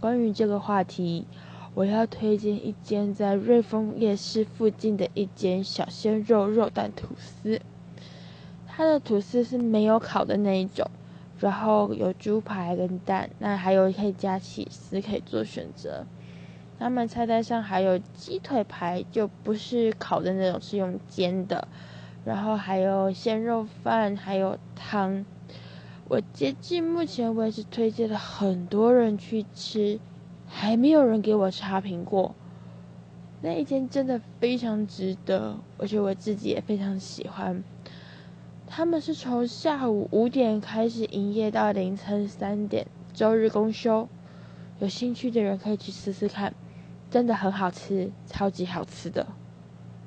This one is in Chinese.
关于这个话题，我要推荐一间在瑞丰夜市附近的一间小鲜肉肉蛋吐司。它的吐司是没有烤的那一种，然后有猪排跟蛋，那还有可以加起司可以做选择。他们菜单上还有鸡腿排，就不是烤的那种，是用煎的。然后还有鲜肉饭，还有汤。我截至目前为止推荐了很多人去吃，还没有人给我差评过。那一间真的非常值得，而且我自己也非常喜欢。他们是从下午5点开始营业到凌晨3点，周日公休。有兴趣的人可以去试试看，真的很好吃，超级好吃的。